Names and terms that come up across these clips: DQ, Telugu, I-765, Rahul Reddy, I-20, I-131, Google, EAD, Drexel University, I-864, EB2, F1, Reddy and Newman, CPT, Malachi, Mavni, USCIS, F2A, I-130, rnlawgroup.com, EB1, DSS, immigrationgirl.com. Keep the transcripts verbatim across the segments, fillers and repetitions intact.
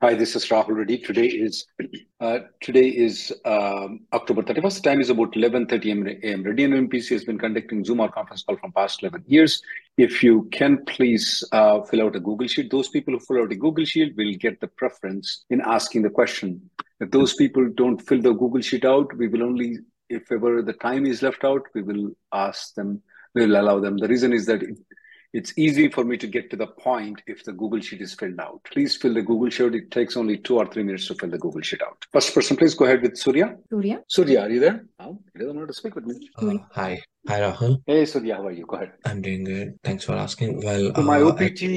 Hi, this is Rahul Reddy. Today is uh, today is um, October thirty-first. Time is about eleven thirty a.m. Reddy and Newman P C has been conducting Zoom or conference call from past eleven years. If you can, please uh, fill out a Google sheet. Those people who fill out a Google sheet will get the preference in asking the question. If those people don't fill the Google sheet out, we will only, if ever the time is left out, we will ask them. We will allow them. The reason is that. It, It's easy for me to get to the point if the Google sheet is filled out. Please fill the Google sheet. It takes only two or three minutes to fill the Google sheet out. First person, please go ahead with Surya. Surya. Surya, are you there? Oh, he doesn't want to speak with me. Uh, hi. Hi, Rahul. Hey, Surya, how are you? Go ahead. I'm doing good. Thanks for asking. Well, so my uh, O P T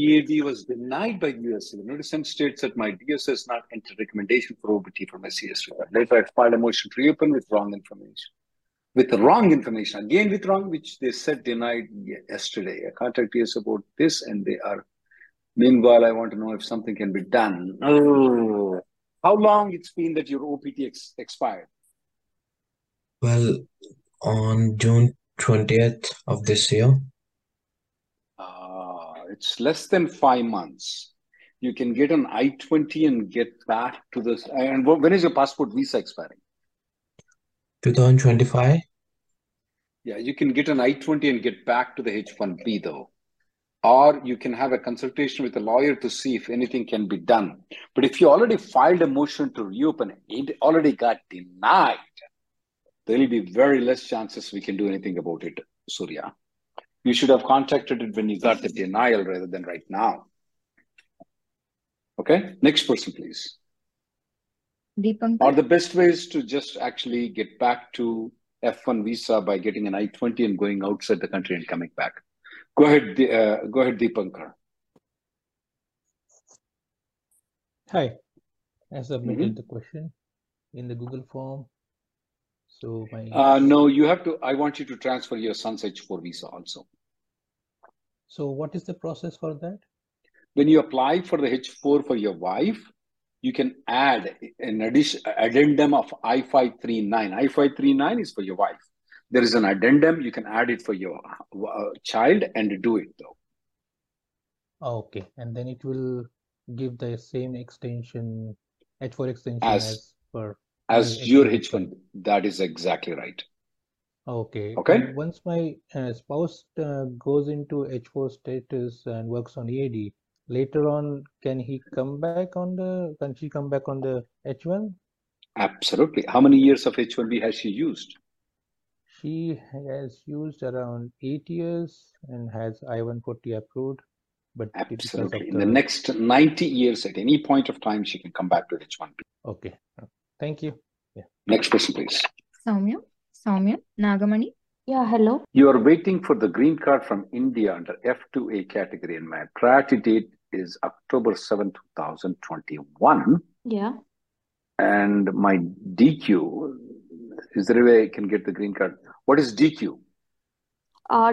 E A D was denied by U S C I S. Notice some states that my D S S not entered recommendation for O P T for my C S. Later, I filed a motion to reopen with wrong information. With wrong information, again with wrong, which they said denied yesterday. I contacted us about this and they are, meanwhile, I want to know if something can be done. Oh, how long it's been that your O P T ex- expired? Well, on June twentieth of this year. Uh, it's less than five months. You can get an I twenty and get back to this. And when is your passport visa expiring? twenty twenty-five? Yeah, you can get an I twenty and get back to the H one B though. Or you can have a consultation with a lawyer to see if anything can be done. But if you already filed a motion to reopen, it already got denied, there will be very less chances we can do anything about it, Surya. You should have contacted it when you got the denial rather than right now. Okay, next person, please. Deepankar. Or the best way is to just actually get back to F one visa by getting an I twenty and going outside the country and coming back. Go ahead, uh, go ahead, Deepankar. Hi, I submitted mm-hmm. the question in the Google form. So my uh, no, you have to. I want you to transfer your son's H four visa also. So what is the process for that? When you apply for the H four for your wife, you can add an addition, addendum of I five thirty-nine. I five thirty-nine is for your wife. There is an addendum. You can add it for your uh, child and do it though. Okay. And then it will give the same extension, H four extension as, as per. As H one. Your H one. That is exactly right. Okay. Okay. And once my uh, spouse uh, goes into H four status and works on E A D, later on, can he come back on the, can she come back on the H one? Absolutely. How many years of H one B has she used? She has used around eight years and has I one forty approved. But absolutely. In the next ninety years, at any point of time, she can come back to H one B. Okay. Thank you. Yeah. Next person, please. Soumya. Soumya. Nagamani. Yeah, hello. You are waiting for the green card from India under F two A category, and my priority date is October seventh, twenty twenty-one. Yeah. And my D Q, is there a way I can get the green card? What is D Q? Uh,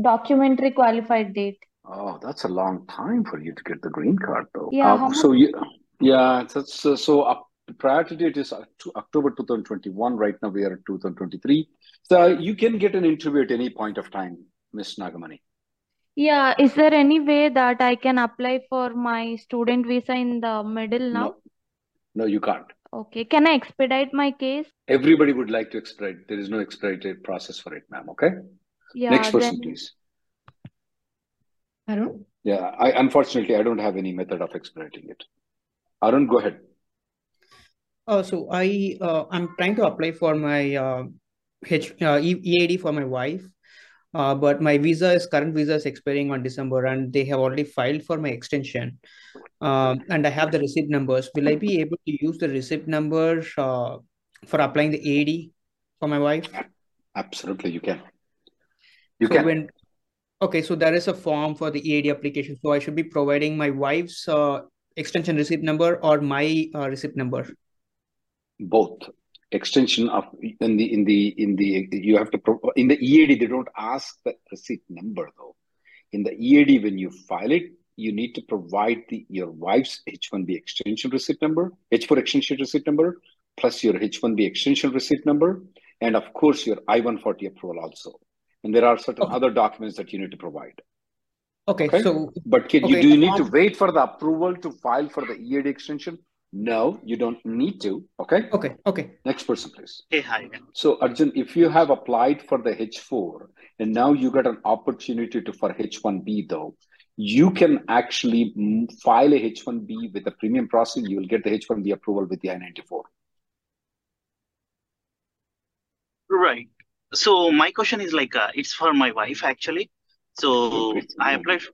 documentary qualified date. Oh, that's a long time for you to get the green card, though. Yeah. Uh, so, you, yeah, that's, uh, so up. The priority date is October twenty twenty-one. Right now, we are at twenty twenty-three. So you can get an interview at any point of time, Miz Nagamani. Yeah. Is there any way that I can apply for my student visa in the middle now? No, no you can't. Okay. Can I expedite my case? Everybody would like to expedite. There is no expedited process for it, ma'am. Okay. Yeah, next person, then... please. Arun? Yeah. I, unfortunately, I don't have any method of expediting it. Arun, go ahead. Uh, so I, uh, I'm trying to apply for my uh, H, uh, E A D for my wife, uh, but my visa is current visa is expiring on December, and they have already filed for my extension. Um, and I have the receipt numbers. Will I be able to use the receipt number uh, for applying the E A D for my wife? Absolutely, you can. You so can. When, okay, so there is a form for the E A D application. So I should be providing my wife's uh, extension receipt number or my uh, receipt number? Both. Extension of in the in the in the you have to pro, in the E A D they don't ask the receipt number though. In the E A D when you file it, you need to provide the your wife's H one B extension receipt number, H four extension receipt number, plus your H one B extension receipt number, and of course your I one forty approval also. And there are certain okay. other documents that you need to provide. Okay, okay? so but kid, okay, you do you need to wait for the approval to file for the E A D extension? No, you don't need to. Okay. Okay. Okay. Next person, please. Hey, hi. So Arjun, if you have applied for the H four and now you got an opportunity to for H one B though, you can actually file a H one B with a premium processing. You will get the H one B approval with the I ninety-four. Right. So my question is like, uh, it's for my wife actually. So it's I applied. For...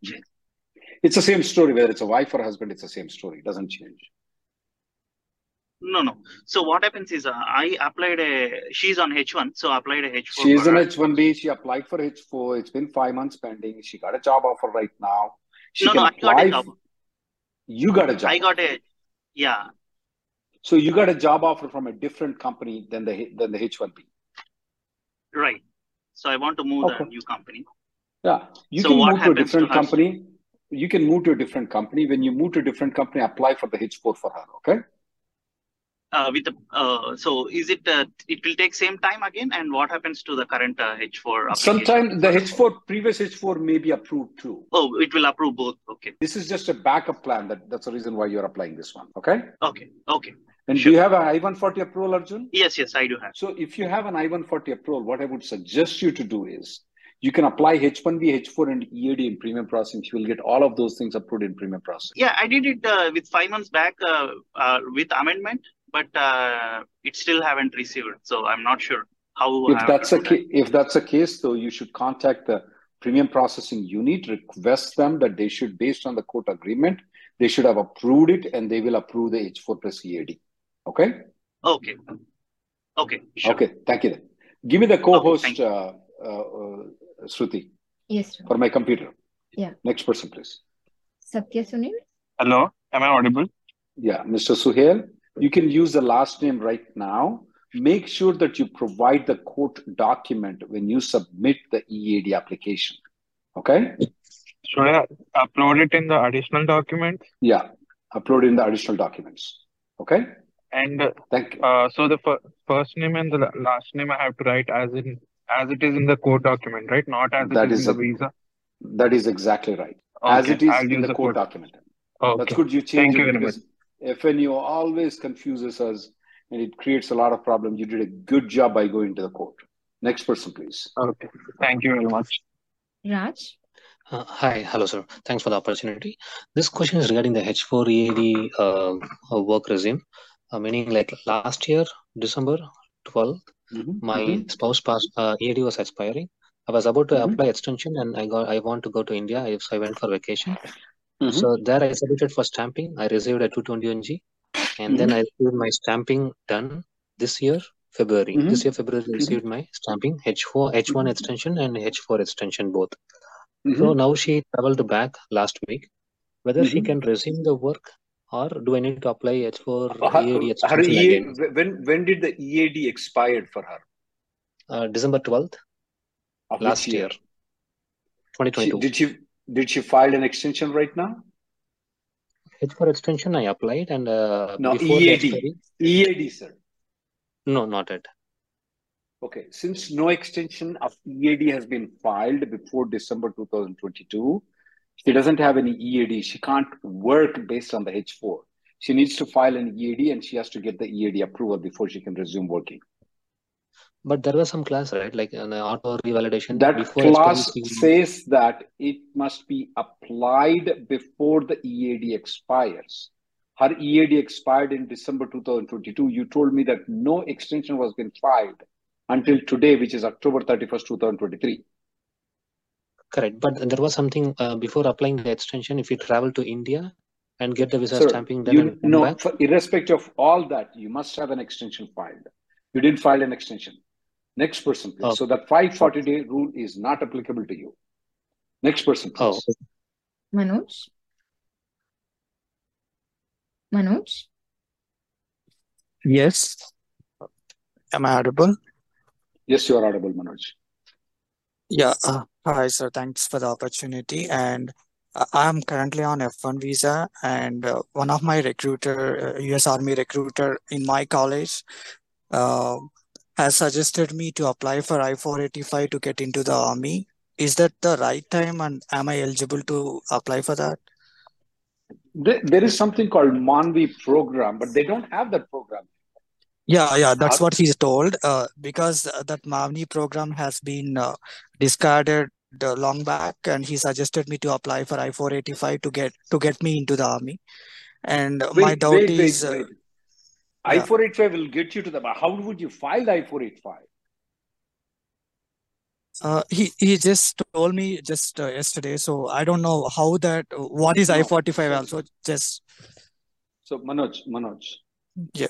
It's the same story, whether it's a wife or a husband, it's the same story. It doesn't change. No, no. So what happens is uh, I applied a, she's on H one, so I applied a H four. She's on H one B, she applied for H four, it's been five months pending, she got a job offer right now. She no, no, I got a job. You got a job. I got a, yeah. So you got a job offer from a different company than the than the H one B. Right. So I want to move okay. to a new company. Yeah, you so can move to a different to company. You can move to a different company. When you move to a different company, apply for the H four for her, okay? Uh, with the, uh, so is it, uh, it will take same time again? And what happens to the current uh, H four? Sometimes the H four, previous H four may be approved too. Oh, it will approve both. Okay. This is just a backup plan. That, that's the reason why you're applying this one. Okay. Okay. Okay. And sure. Do you have an I one forty approval, Arjun? Yes. Yes, I do have. So if you have an I one forty approval, what I would suggest you to do is you can apply H one B, H four, and E A D in premium processing. You will get all of those things approved in premium processing. Yeah, I did it uh, with five months back uh, uh, with amendment. But uh, it still haven't received, so I'm not sure how. If that's a that. if that's the case, though, you should contact the premium processing unit, request them that they should, based on the court agreement, they should have approved it, and they will approve the H four plus E A D. Okay. Okay. Okay. Sure. Okay. Thank you. Then. Give me the co-host, okay, uh, uh, Shruti. Yes, sir. For my computer. Yeah. Next person, please. Satya Sunil. Hello. Am I audible? Yeah, Mister Suhail. You can use the last name right now. Make sure that you provide the court document when you submit the E A D application. Okay? Should I upload it in the additional documents? Yeah, upload in the additional documents. Okay? And uh, Thank you. Uh, so the first name and the last name I have to write as in as it is in the court document, right? Not as that it is, is in a, the visa. That is exactly right. Okay, as it is I'll in the court, court document. Okay. That's good. You change Thank you very much. F N U always confuses us and it creates a lot of problems. You did a good job by going to the court. Next person, please. Okay. Thank you very much. Raj? Uh, hi. Hello, sir. Thanks for the opportunity. This question is regarding the H four E A D uh, work regime, uh, meaning like last year, December twelfth, mm-hmm. my mm-hmm. spouse passed, uh, E A D was expiring. I was about to mm-hmm. apply extension and I got. I want to go to India, if so I went for vacation. Mm-hmm. So there I submitted for stamping. I received a two twenty-one G and mm-hmm. then I received my stamping done this year, February. Mm-hmm. This year, February, I received my stamping, H four, H one extension and H four extension both. Mm-hmm. So now she traveled back last week. Whether mm-hmm. she can resume the work or do I need to apply H four, uh, E A D extension her E A D, again? When, when did the E A D expired for her? Uh, December twelfth, of last year, year twenty twenty-two. She, did she... Did she file an extension right now? H four extension, I applied and... Uh, no, E A D. E A D, sir. No, not it. Okay. Since no extension of E A D has been filed before December two thousand twenty-two, she doesn't have any E A D. She can't work based on the H four. She needs to file an E A D and she has to get the E A D approval before she can resume working. But there was some class, right? Like an auto revalidation. That class says that it must be applied before the E A D expires. Her E A D expired in December two thousand twenty-two. You told me that no extension was being filed. until today, which is October thirty-first, two thousand twenty-three. Correct. But there was something uh, before applying the extension, if you travel to India and get the visa Sir, stamping done. You, no, for, irrespective of all that, you must have an extension filed. You didn't file an extension. Next person, please. Oh. So that five forty day rule is not applicable to you. Next person, please. Oh. Manoj? Manoj? Yes. Am I audible? Yes, you are audible, Manoj. Yeah. Uh, hi, sir. Thanks for the opportunity. And I'm currently on F one visa. And uh, one of my recruiter, uh, U S Army recruiter in my college, uh, has suggested me to apply for I four eighty-five to get into the Army. Is that the right time? And am I eligible to apply for that? There, there is something called Mavni program, but they don't have that program. Yeah, yeah, that's what he's told. Uh, because that Mavni program has been uh, discarded uh, long back, and he suggested me to apply for I four eighty-five to get to get me into the Army. And wait, my doubt wait, is, wait, wait. Uh, I four eighty-five yeah. will get you to the. How would you file the I four eighty-five? Uh, he he just told me just uh, yesterday, so I don't know how that. What is no. I four eighty-five also? Just so Manoj, Manoj. Yeah.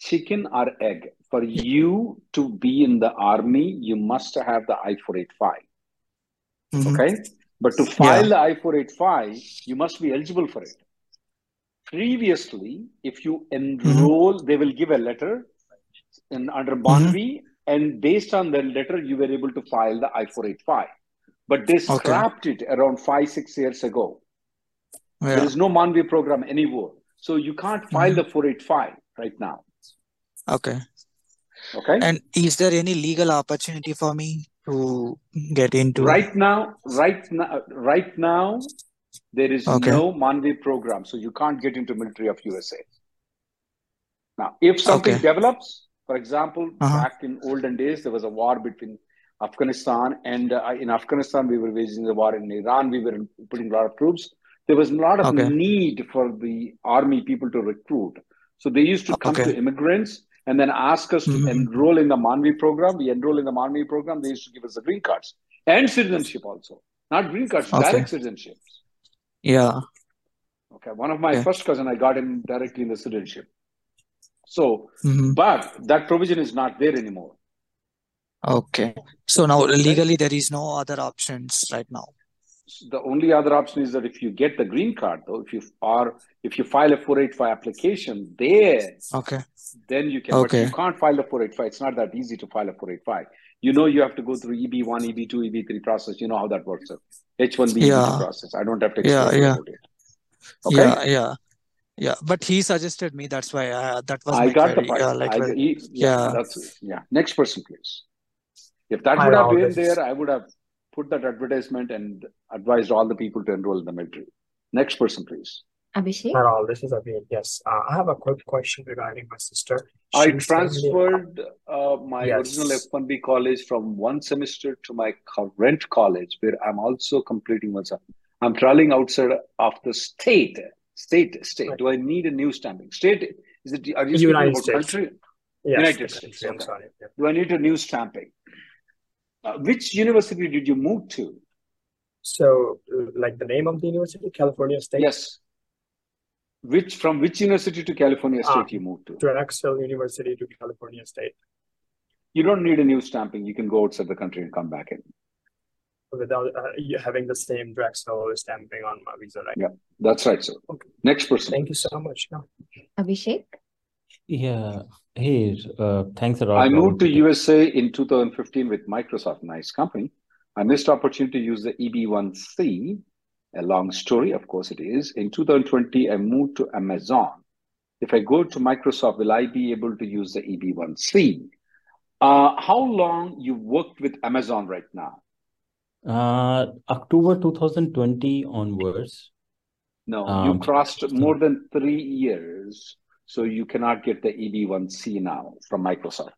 Chicken or egg, for you to be in the Army, you must have the I four eighty-five, mm-hmm. okay? But to file yeah. the I four eighty-five, you must be eligible for it. Previously, if you enroll, mm-hmm. they will give a letter in, under Mavni, mm-hmm. and based on the letter, you were able to file the I four eighty-five. But they scrapped okay. it around five, six years ago. Yeah. There is no Mavni program anymore. So you can't file mm-hmm. the four eighty-five right now. Okay. Okay. And is there any legal opportunity for me to get into right now? Right now, right now, there is okay. no Mavni program, so you can't get into military of U S A. Now, if something okay. develops, for example, uh-huh. back in olden days, there was a war between Afghanistan and uh, in Afghanistan we were waging the war in Iran. We were putting a lot of troops. There was a lot of okay. need for the Army people to recruit, so they used to come okay. to immigrants. And then ask us mm-hmm. to enroll in the Mavni program. We enroll in the Mavni program. They used to give us the green cards and citizenship also. Not green cards, okay. direct citizenships. Yeah. Okay. One of my yeah. first cousin, I got him directly in the citizenship. So, mm-hmm. but that provision is not there anymore. Okay. So now legally there is no other options right now. The only other option is that if you get the green card, though, if you are if you file a four eighty-five application there, okay, then you can. Okay. But you can't file a four eighty-five. It's not that easy to file a four eighty-five. You know, you have to go through E B one, E B two, E B three process. You know how that works. H one B yeah. process. I don't have to explain yeah, yeah. about it. Okay? Yeah, yeah, yeah. But he suggested me. That's why I, that was. I my got query. the point. Uh, like I, he, yeah, yeah. That's, yeah. Next person, please. If that I would have been this. there, I would have. Put that advertisement and advised all the people to enroll in the military. Next person, please. Abhishek? Hello, this is Abhishek. Yes. Uh, I have a quick question regarding my sister. She I transferred uh, my yes. original F one B college from one semester to my current college, where I'm also completing one semester. I'm traveling outside of the state. State, state. Right. Do I need a new stamping? State, is it, are you United States. Country? Yes. United States. States. I'm okay. sorry. Yeah. Do I need a new stamping? Uh, which university did you move to? So, like the name of the university, California State? Yes. Which From which university to California State ah, you moved to? Drexel University to California State. You don't need a new stamping. You can go outside the country and come back in. Without uh, you having the same Drexel stamping on my visa, right? Yeah, that's right, sir. Okay. Next person. Thank you so much. No. Abhishek? Yeah. Hey, uh, thanks a lot. I moved to U S A in two thousand fifteen with Microsoft, nice company. I missed opportunity to use the E B one C, a long story, of course it is. In two thousand twenty, I moved to Amazon. If I go to Microsoft, will I be able to use the E B one C? Uh, how long you worked with Amazon right now? Uh, October two thousand twenty onwards. No, um, you crossed more than three years. So you cannot get the E B one C now from Microsoft.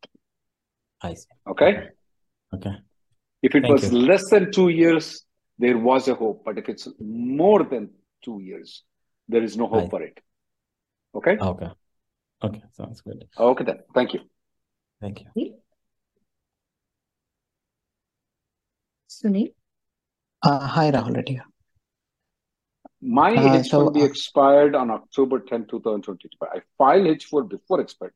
I see. Okay? Okay. If it Thank was you. less than two years, there was a hope. But if it's more than two years, there is no hope I... for it. Okay? Okay. Okay. Sounds good. Okay then. Thank you. Thank you. Sunil? Uh, hi, Rahul. Here. My uh, H four so, uh, expired on October tenth, two thousand twenty-two. I filed H four before expired.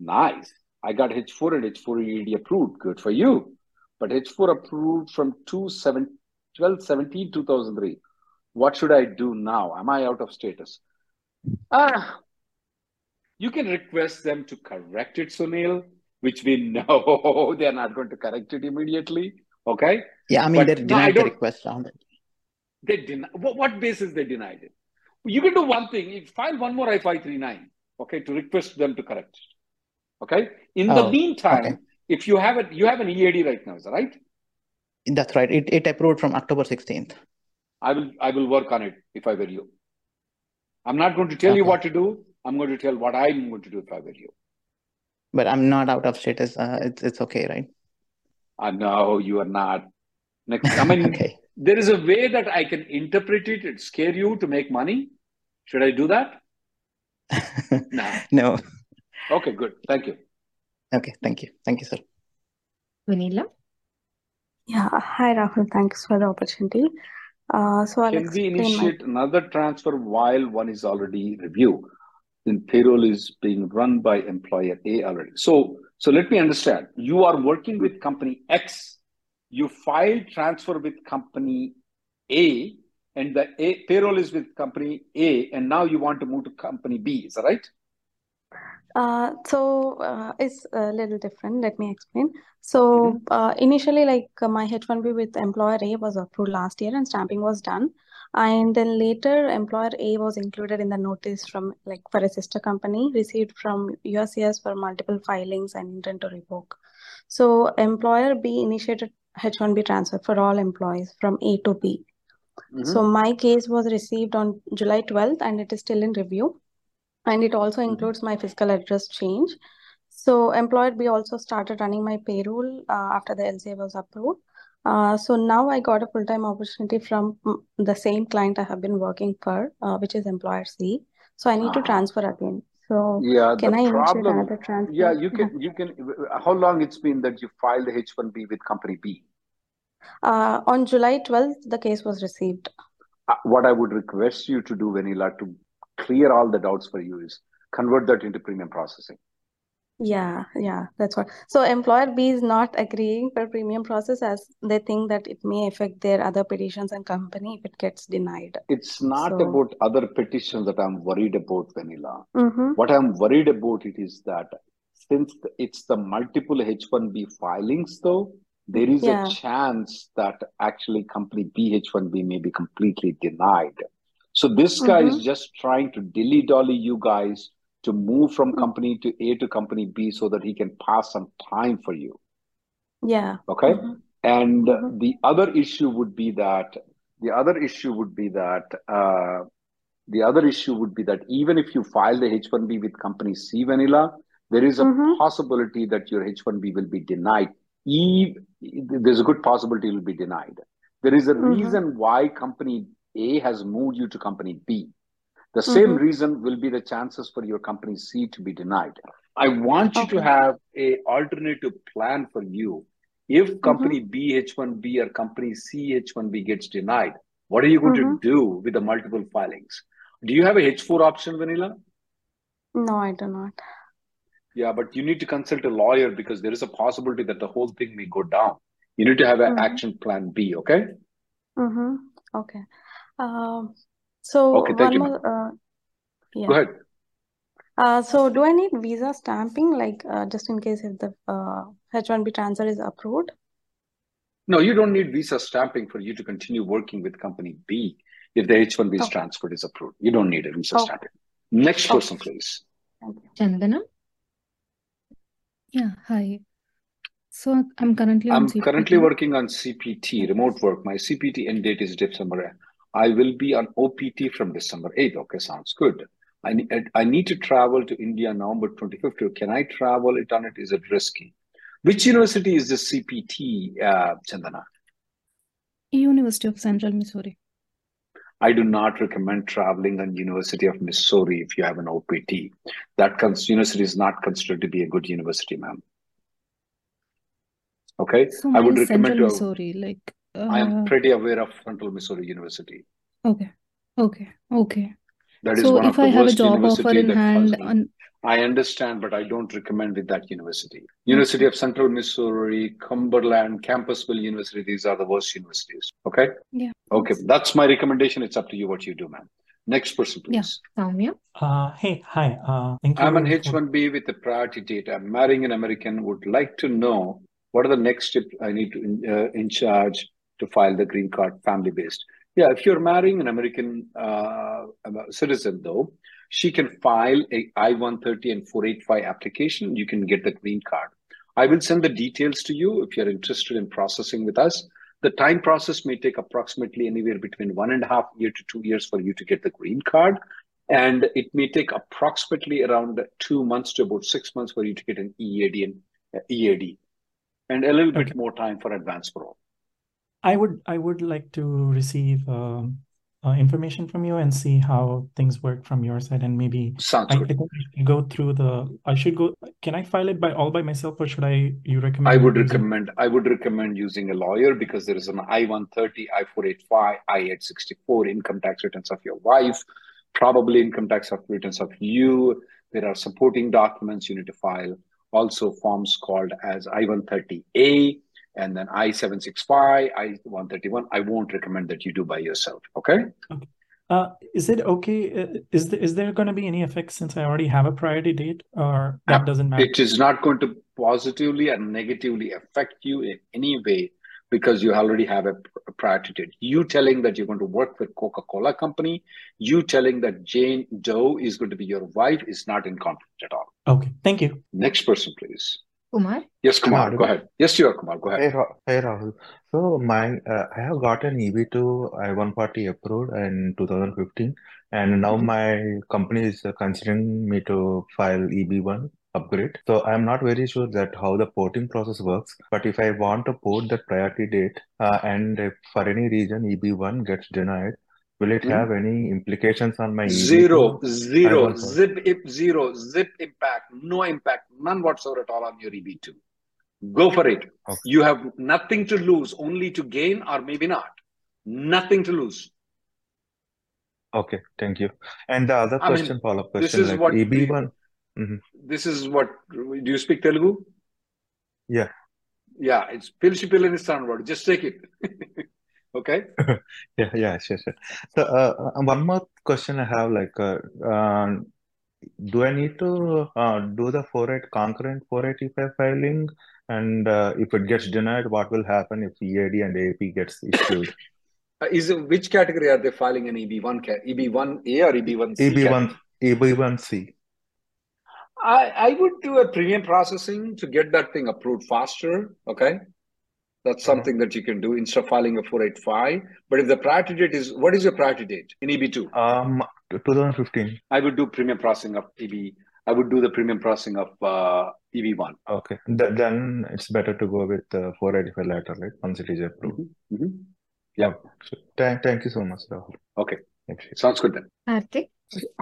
Nice. I got H four and H four E A D approved. Good for you. But H four approved from twelve seventeen two thousand three. What should I do now? Am I out of status? Ah, you can request them to correct it, Sunil, which we know they're not going to correct it immediately. Okay? Yeah, I mean, but they denied no, the request on it. They denied. What, what basis they denied it? You can do one thing. You file one more I five thirty-nine, okay, to request them to correct it. Okay? In oh, the meantime, okay. if you have, a, you have an E A D right now, is that right? That's right. It, it approved from October sixteenth. I will I will work on it if I were you. I'm not going to tell okay. you what to do. I'm going to tell what I'm going to do if I were you. But I'm not out of status. Uh, it's, it's okay, right? Uh, no, you are not. Next, I mean, okay. there is a way that I can interpret it and scare you to make money. Should I do that? No. No. Okay, good. Thank you. Okay, thank you. Thank you, sir. Vanilla? Yeah. Hi, Rahul. Thanks for the opportunity. Uh, so I'll Can we initiate my... another transfer while one is already review? Then payroll is being run by employer A already. So, so let me understand. You are working with company X. You file transfer with company A, and the A, payroll is with company A, and now you want to move to company B. Is that right? Uh, so uh, it's a little different. Let me explain. So mm-hmm. uh, initially, like uh, my H one B with employer A was approved last year and stamping was done. And then later employer A was included in the notice from like for a sister company received from U S C I S for multiple filings and intent to revoke. So employer B initiated H one B transfer for all employees from A to B. Mm-hmm. So my case was received on July twelfth and it is still in review. And it also includes my fiscal address change. So employer B also started running my payroll uh, after the L C A was approved. Uh, so now I got a full-time opportunity from the same client I have been working for, uh, which is employer C. So I need ah. to transfer again. So yeah, can I initiate another transfer? Yeah, you can. You can. How long it's been that you filed the H one B with company B? Uh, on July twelfth, the case was received. Uh, what I would request you to do, Vanilla, to clear all the doubts for you is convert that into premium processing. Yeah, yeah, that's what. So employer B is not agreeing for premium process as they think that it may affect their other petitions and company if it gets denied. It's not so... about other petitions that I'm worried about, Vanilla. Mm-hmm. What I'm worried about it is that since it's the multiple H one B filings though, there is yeah. a chance that actually company B H one B may be completely denied. So this guy mm-hmm. is just trying to dilly-dally you guys to move from company to A to company B so that he can pass some time for you. Yeah. Okay. Mm-hmm. And mm-hmm. the other issue would be that, the other issue would be that, uh, the other issue would be that even if you file the H one B with company C, Vanilla, there is a mm-hmm. possibility that your H one B will be denied. E, there's a good possibility it will be denied. There is a mm-hmm. reason why company A has moved you to company B. The mm-hmm. same reason will be the chances for your company C to be denied. I want you okay. to have an alternative plan for you. If company mm-hmm. B H one B or company C H one B gets denied, what are you going mm-hmm. to do with the multiple filings? Do you have a H four option, Vanilla? No, I do not. Yeah, but you need to consult a lawyer because there is a possibility that the whole thing may go down. You need to have an mm-hmm. action plan B, okay? Mm-hmm. Okay. Um, so okay, one more, uh, yeah. Go ahead. Uh, so do I need visa stamping, like uh, just in case if the uh, H one B transfer is approved? No, you don't need visa stamping for you to continue working with company B if the H one B okay. transfer is approved. You don't need a visa okay. stamping. Next okay. person, please. Chandana? Yeah, hi. So I'm currently on I'm C P T. Currently working on C P T, remote work. My C P T end date is December. I will be on O P T from December eighth. Okay, sounds good. I, I need to travel to India November twenty-fifth. Can I travel it on it? Is it risky? Which university is the C P T, uh, Chandana? University of Central Missouri. I do not recommend traveling on University of Missouri if you have an O P T. That university is not considered to be a good university, ma'am. Okay, so I would recommend Central Missouri, like Uh, I am pretty aware of Central Missouri University. Okay. Okay. Okay. That is so one if of the I have worst a job offer in hand. On... I understand, but I don't recommend with that university. University of Central Missouri, Cumberland, Campbellsville University, these are the worst universities. Okay? Yeah. Okay. That's my recommendation. It's up to you what you do, ma'am. Next person, please. Yeah. Um, yeah. Uh, hey, hi. Uh, thank you. I'm an H one B with the priority date. I'm marrying an American. Would like to know what are the next steps I need to in, uh, in charge to file the green card, family-based. Yeah, if you're marrying an American uh, citizen, though, she can file a I one thirty and four eighty-five application. You can get the green card. I will send the details to you if you're interested in processing with us. The time process may take approximately anywhere between one and a half year to two years for you to get the green card. And it may take approximately around two months to about six months for you to get an E A D and uh, E A D. And a little okay. bit more time for advance parole. I would I would like to receive um, uh, information from you and see how things work from your side, and maybe Sounds I, good. I go through the. I should go. Can I file it by all by myself, or should I? You recommend? I would recommend. It? I would recommend using a lawyer, because there is an I one thirty, I four eighty-five, I eight sixty-four income tax returns of your wife, probably income tax returns of you. There are supporting documents you need to file. Also, forms called as I one thirty A. And then I seven sixty-five, I one thirty-one. I won't recommend that you do by yourself. Okay. Okay. Uh, is it okay? Is the, is there going to be any effect since I already have a priority date, or that no, doesn't matter? It is not going to positively and negatively affect you in any way because you already have a, a priority date. You telling that you're going to work with Coca-Cola company, you telling that Jane Doe is going to be your wife is not in conflict at all. Okay. Thank you. Next person, please. Kumar? Yes, Kumar, Kumar, go ahead. Yes, you are, Kumar, go ahead. Hey, hey Rahul. So, my, uh, I have gotten E B two I one forty approved in two thousand fifteen, and now mm-hmm. my company is considering me to file E B one upgrade. So, I'm not very sure that how the porting process works, but if I want to port that priority date, uh, and if for any reason E B one gets denied, will it have mm. any implications on my zero, E B two? Zero, zip, ip, zero, zip impact, no impact, none whatsoever at all on your E B two. Go for it. Okay. You have nothing to lose, only to gain, or maybe not. Nothing to lose. Okay, thank you. And the other I question, follow-up question, this is like what E B one. Mm-hmm. This is what, do you speak Telugu? Yeah. Yeah, it's Pilishi Pilinistan word. Just take it. Okay. yeah, yeah, sure, sure. So, uh, one more question I have, like, uh, uh, do I need to uh, do the four eighty concurrent four eighty-five filing? And uh, if it gets denied, what will happen if E A D and A A P gets issued? uh, is it, which category are they filing in E B one? E B one A or E B one C? E B one, E B one C. I, I would do a premium processing to get that thing approved faster. Okay. That's something that you can do instead of filing a four eighty-five. But if the priority date is, what is your priority date in E B two? Um, twenty fifteen. I would do premium processing of E B. I would do the premium processing of uh, E B one. Okay. Th then it's better to go with the uh, four eighty-five letter, right? Once it is approved. Mm-hmm. Mm-hmm. Yeah. So thank, thank you so much, Rahul. Okay. Sounds good then. Karthik.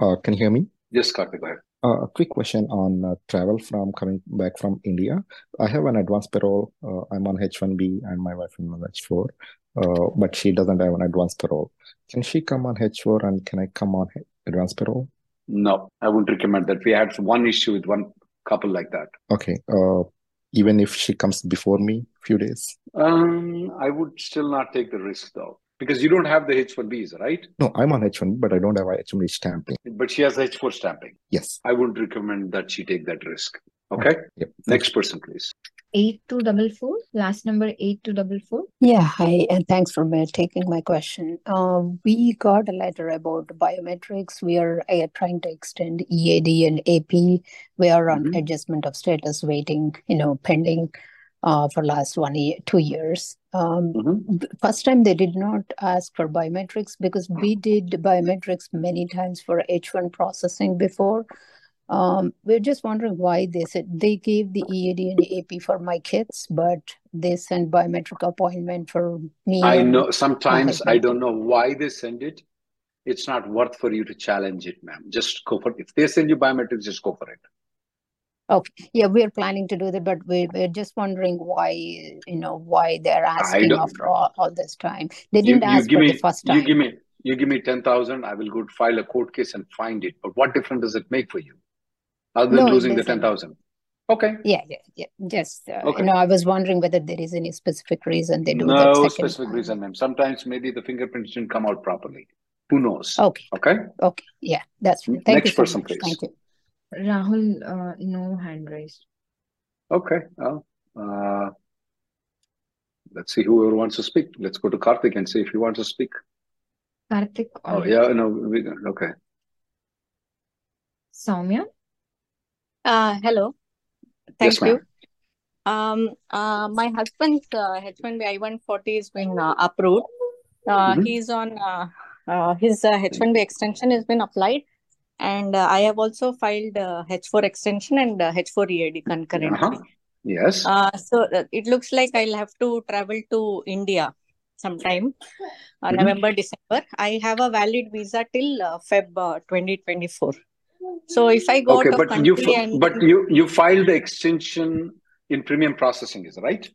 Uh, can you hear me? Yes, Karthik, go ahead. Uh, a quick question on uh, travel from coming back from India. I have an advance parole. Uh, I'm on H one B and my wife is on H four, uh, but she doesn't have an advance parole. Can she come on H four and can I come on advance parole? No, I wouldn't recommend that. We had one issue with one couple like that. Okay. Uh, even if she comes before me, few days? Um, I would still not take the risk though. Because you don't have the H one Bs, right? No, I'm on H one B, but I don't have H one B stamping. But she has H four stamping. Yes. I wouldn't recommend that she take that risk. Okay? Okay. Yep. Next person, please. eight two four four, last number eight two four four. Yeah, hi, and thanks for taking my question. Uh, we got a letter about biometrics. We are uh, trying to extend E A D and A P. We are on mm-hmm. adjustment of status waiting, you know, pending. Uh, for last one year, two years. Um, mm-hmm. First time they did not ask for biometrics because we did biometrics many times for H one processing before. Um, we're just wondering why they said they gave the E A D and A P for my kids, but they sent biometric appointment for me. I know sometimes I don't know why they send it. It's not worth for you to challenge it, ma'am. Just go for it. If they send you biometrics, just go for it. Okay. Yeah, we're planning to do that, but we, we're just wondering why, you know, why they're asking after all, all this time. They didn't you, ask you for me, the first time. You give me, you give me ten thousand dollars, I will go file a court case and find it. But what difference does it make for you? Other than no, losing the ten thousand dollars. Okay. Yeah, yeah, yeah. Just, uh, okay. you know, I was wondering whether there is any specific reason they do no that. No specific time. reason, ma'am. Sometimes maybe the fingerprints didn't come out properly. Who knows? Okay. Okay. Okay. Yeah, that's right. Thank Next you so person, much. please. Thank you. Rahul, uh, no hand raised. Okay. Well, uh, let's see whoever wants to speak. Let's go to Karthik and see if he wants to speak. Karthik. Oh, yeah. No, we, okay. Soumya? Uh, hello. Thank yes, you. Um, uh, my husband's uh, H one B I one forty has been uh, approved. Uh, mm-hmm. He's on, uh, uh, his uh, H one B extension has been applied. And uh, I have also filed uh, H four extension and uh, H four E A D concurrently. Uh-huh. Yes. Uh, so uh, it looks like I'll have to travel to India sometime, uh, mm-hmm. November, December. I have a valid visa till uh, Feb uh, twenty twenty-four. So if I go okay, out of but country you, and... But you, you filed the extension in premium processing, is that right?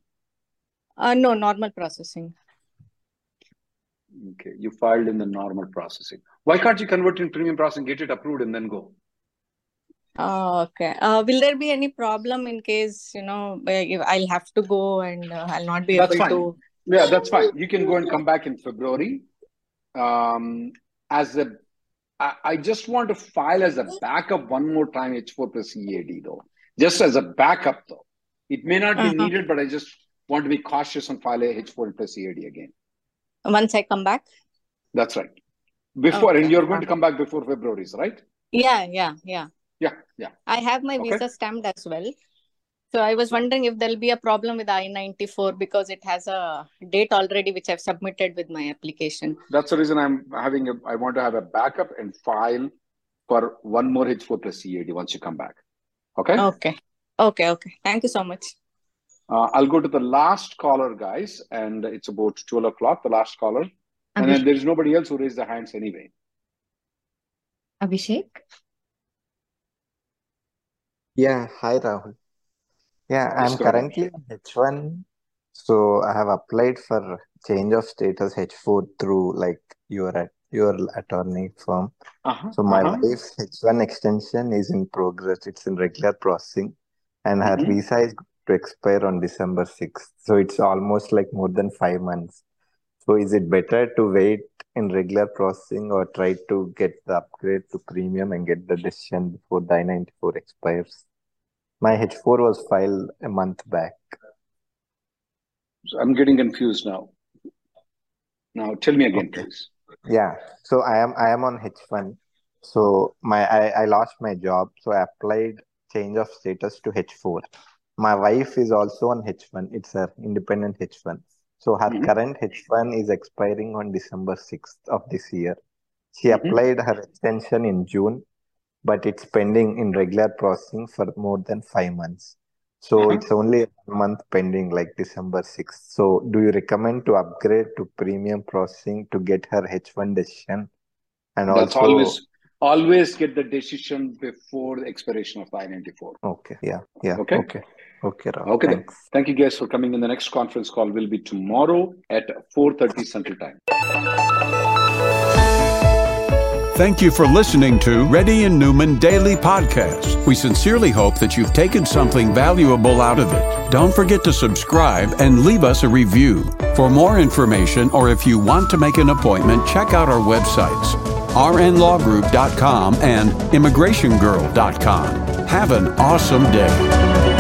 Uh, no, normal processing. Okay, you filed in the normal processing. Why can't you convert in premium processing, get it approved and then go? Oh, okay. Uh, will there be any problem in case, you know, I'll have to go and uh, I'll not be that's able fine. to... Yeah, that's fine. You can go and come back in February. Um, as a, I, I just want to file as a backup one more time H four plus E A D though. Just as a backup though. It may not be uh-huh. needed, but I just want to be cautious and file a H four plus E A D again. Once I come back? That's right. Before, okay. and you're going to come back before February, right? Yeah, yeah, yeah. Yeah, yeah. I have my okay. visa stamped as well. So I was wondering if there'll be a problem with I ninety-four because it has a date already which I've submitted with my application. That's the reason I'm having a, I want to have a backup and file for one more H four plus E A D once you come back. Okay? Okay. Okay, okay. Thank you so much. Uh, I'll go to the last caller, guys, and it's about twelve o'clock, the last caller. Abhishek. And then there's nobody else who raised their hands anyway. Abhishek? Yeah, hi, Rahul. Yeah, Let's I'm currently on H one, so I have applied for change of status H four through, like, your, your attorney firm. Uh-huh, so my uh-huh. wife's H one extension is in progress. It's in regular processing, and her mm-hmm. visa is to expire on December sixth. So it's almost like more than five months. So is it better to wait in regular processing or try to get the upgrade to premium and get the decision before the I ninety-four expires? My H four was filed a month back. So I'm getting confused now. Now tell me again, okay. please. Yeah. So I am I am on H one. So my I, I lost my job. So I applied change of status to H four. My wife is also on H one. It's her independent H one. So her mm-hmm. current H one is expiring on December sixth of this year. She mm-hmm. applied her extension in June, but it's pending in regular processing for more than five months. So mm-hmm. it's only a month pending, like December sixth. So do you recommend to upgrade to premium processing to get her H one decision? And That's also... always... Always get the decision before the expiration of I ninety-four. Okay. Yeah. Yeah. Okay. Okay. Okay. Rob, okay. Thanks. Then. Thank you guys for coming in. The next conference call will be tomorrow at four thirty Central Time. Thank you for listening to Reddy and Newman Daily Podcast. We sincerely hope that you've taken something valuable out of it. Don't forget to subscribe and leave us a review. For more information or if you want to make an appointment, check out our websites. r n law group dot com and immigration girl dot com. Have an awesome day.